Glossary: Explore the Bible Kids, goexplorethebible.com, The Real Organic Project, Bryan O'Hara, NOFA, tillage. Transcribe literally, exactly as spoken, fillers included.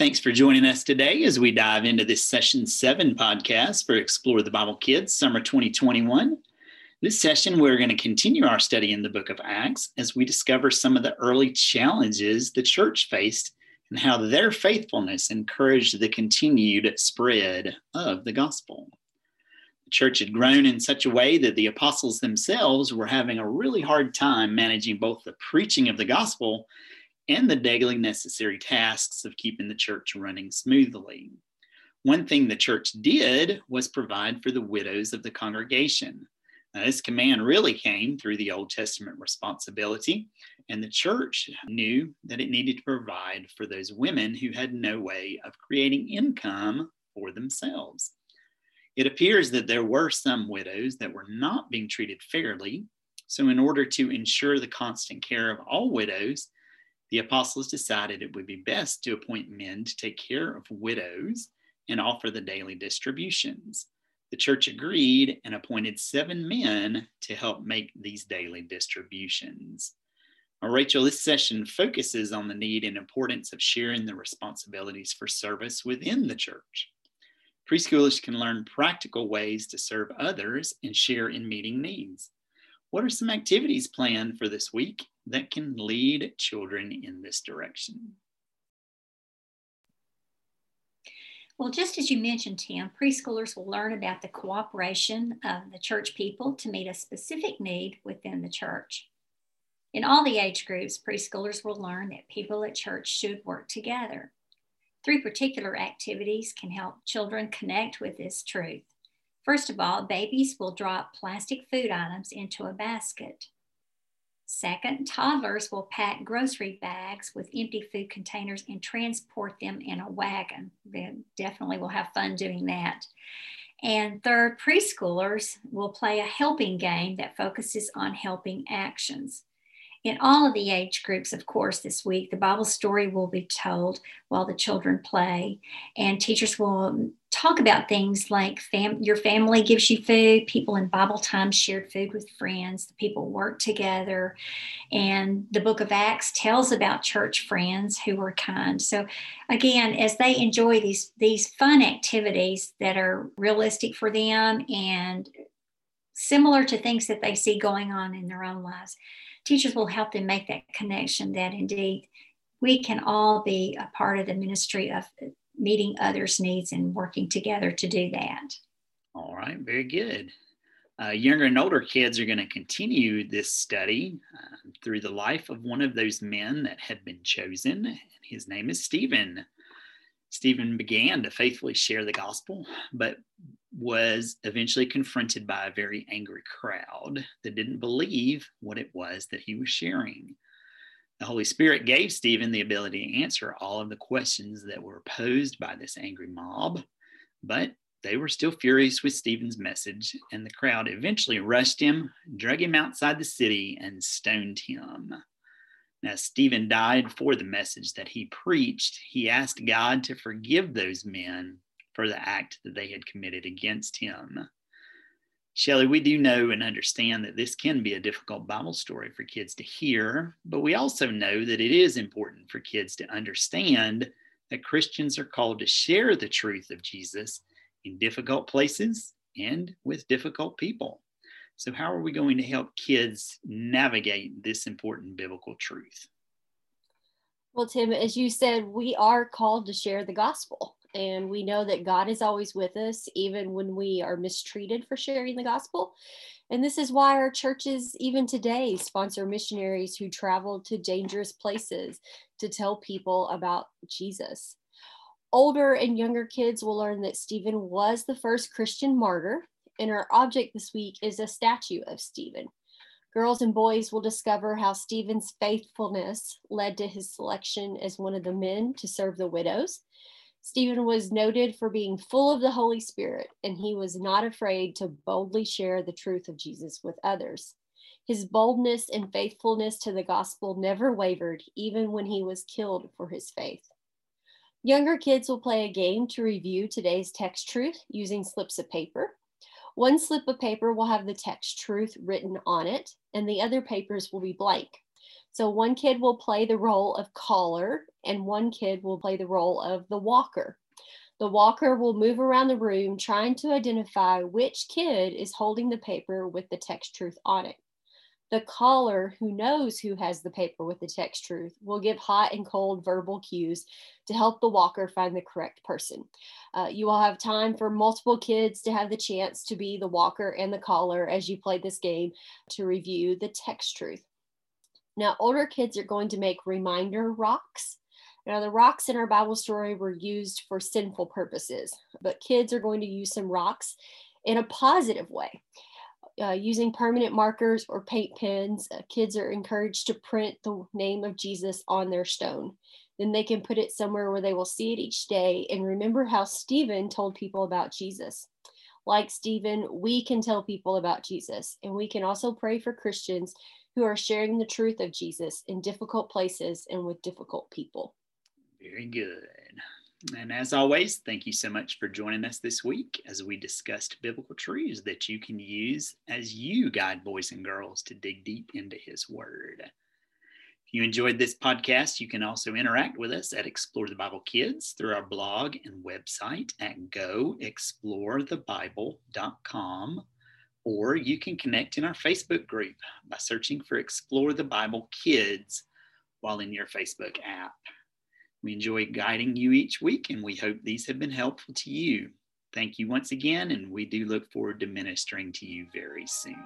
Thanks for joining us today as we dive into this Session seven podcast for Explore the Bible Kids Summer twenty twenty-one. This session, we're going to continue our study in the book of Acts as we discover some of the early challenges the church faced and how their faithfulness encouraged the continued spread of the gospel. The church had grown in such a way that the apostles themselves were having a really hard time managing both the preaching of the gospel and the daily necessary tasks of keeping the church running smoothly. One thing the church did was provide for the widows of the congregation. Now, this command really came through the Old Testament responsibility, and the church knew that it needed to provide for those women who had no way of creating income for themselves. It appears that there were some widows that were not being treated fairly, so in order to ensure the constant care of all widows, the apostles decided it would be best to appoint men to take care of widows and offer the daily distributions. The church agreed and appointed seven men to help make these daily distributions. Well, Rachel, this session focuses on the need and importance of sharing the responsibilities for service within the church. Preschoolers can learn practical ways to serve others and share in meeting needs. What are some activities planned for this week that can lead children in this direction? Well, just as you mentioned, Tim, preschoolers will learn about the cooperation of the church people to meet a specific need within the church. In all the age groups, preschoolers will learn that people at church should work together. Three particular activities can help children connect with this truth. First of all, babies will drop plastic food items into a basket. Second, toddlers will pack grocery bags with empty food containers and transport them in a wagon. They definitely will have fun doing that. And third, preschoolers will play a helping game that focuses on helping actions. In all of the age groups, of course, this week, the Bible story will be told while the children play, and teachers will talk about things like fam- your family gives you food, people in Bible time shared food with friends, the people work together, and the book of Acts tells about church friends who were kind. So again, as they enjoy these, these fun activities that are realistic for them and similar to things that they see going on in their own lives, teachers will help them make that connection that indeed we can all be a part of the ministry of meeting others' needs and working together to do that. All right, very good. Uh, younger and older kids are going to continue this study uh, through the life of one of those men that had been chosen, and his name is Stephen. Stephen began to faithfully share the gospel, but was eventually confronted by a very angry crowd that didn't believe what it was that he was sharing. The Holy Spirit gave Stephen the ability to answer all of the questions that were posed by this angry mob, but they were still furious with Stephen's message, and the crowd eventually rushed him, dragged him outside the city, and stoned him. Now, Stephen died for the message that he preached. He asked God to forgive those men for the act that they had committed against him. Shelley, we do know and understand that this can be a difficult Bible story for kids to hear, but we also know that it is important for kids to understand that Christians are called to share the truth of Jesus in difficult places and with difficult people. So how are we going to help kids navigate this important biblical truth? Well, Tim, as you said, we are called to share the gospel. And we know that God is always with us, even when we are mistreated for sharing the gospel. And this is why our churches, even today, sponsor missionaries who travel to dangerous places to tell people about Jesus. Older and younger kids will learn that Stephen was the first Christian martyr, and our object this week is a statue of Stephen. Girls and boys will discover how Stephen's faithfulness led to his selection as one of the men to serve the widows. Stephen was noted for being full of the Holy Spirit, and he was not afraid to boldly share the truth of Jesus with others. His boldness and faithfulness to the gospel never wavered, even when he was killed for his faith. Younger kids will play a game to review today's text truth using slips of paper. One slip of paper will have the text truth written on it, and the other papers will be blank. So one kid will play the role of caller and one kid will play the role of the walker. The walker will move around the room trying to identify which kid is holding the paper with the text truth on it. The caller, who knows who has the paper with the text truth, will give hot and cold verbal cues to help the walker find the correct person. Uh, you will have time for multiple kids to have the chance to be the walker and the caller as you play this game to review the text truth. Now, older kids are going to make reminder rocks. Now, the rocks in our Bible story were used for sinful purposes, but kids are going to use some rocks in a positive way. Uh, using permanent markers or paint pens, uh, kids are encouraged to print the name of Jesus on their stone. Then they can put it somewhere where they will see it each day and remember how Stephen told people about Jesus. Like Stephen, we can tell people about Jesus, and we can also pray for Christians who are sharing the truth of Jesus in difficult places and with difficult people. Very good. And as always, thank you so much for joining us this week as we discussed biblical truths that you can use as you guide boys and girls to dig deep into His Word. If you enjoyed this podcast, you can also interact with us at Explore the Bible Kids through our blog and website at go explore the bible dot com, or you can connect in our Facebook group by searching for Explore the Bible Kids while in your Facebook app. We enjoy guiding you each week, and we hope these have been helpful to you. Thank you once again, and we do look forward to ministering to you very soon.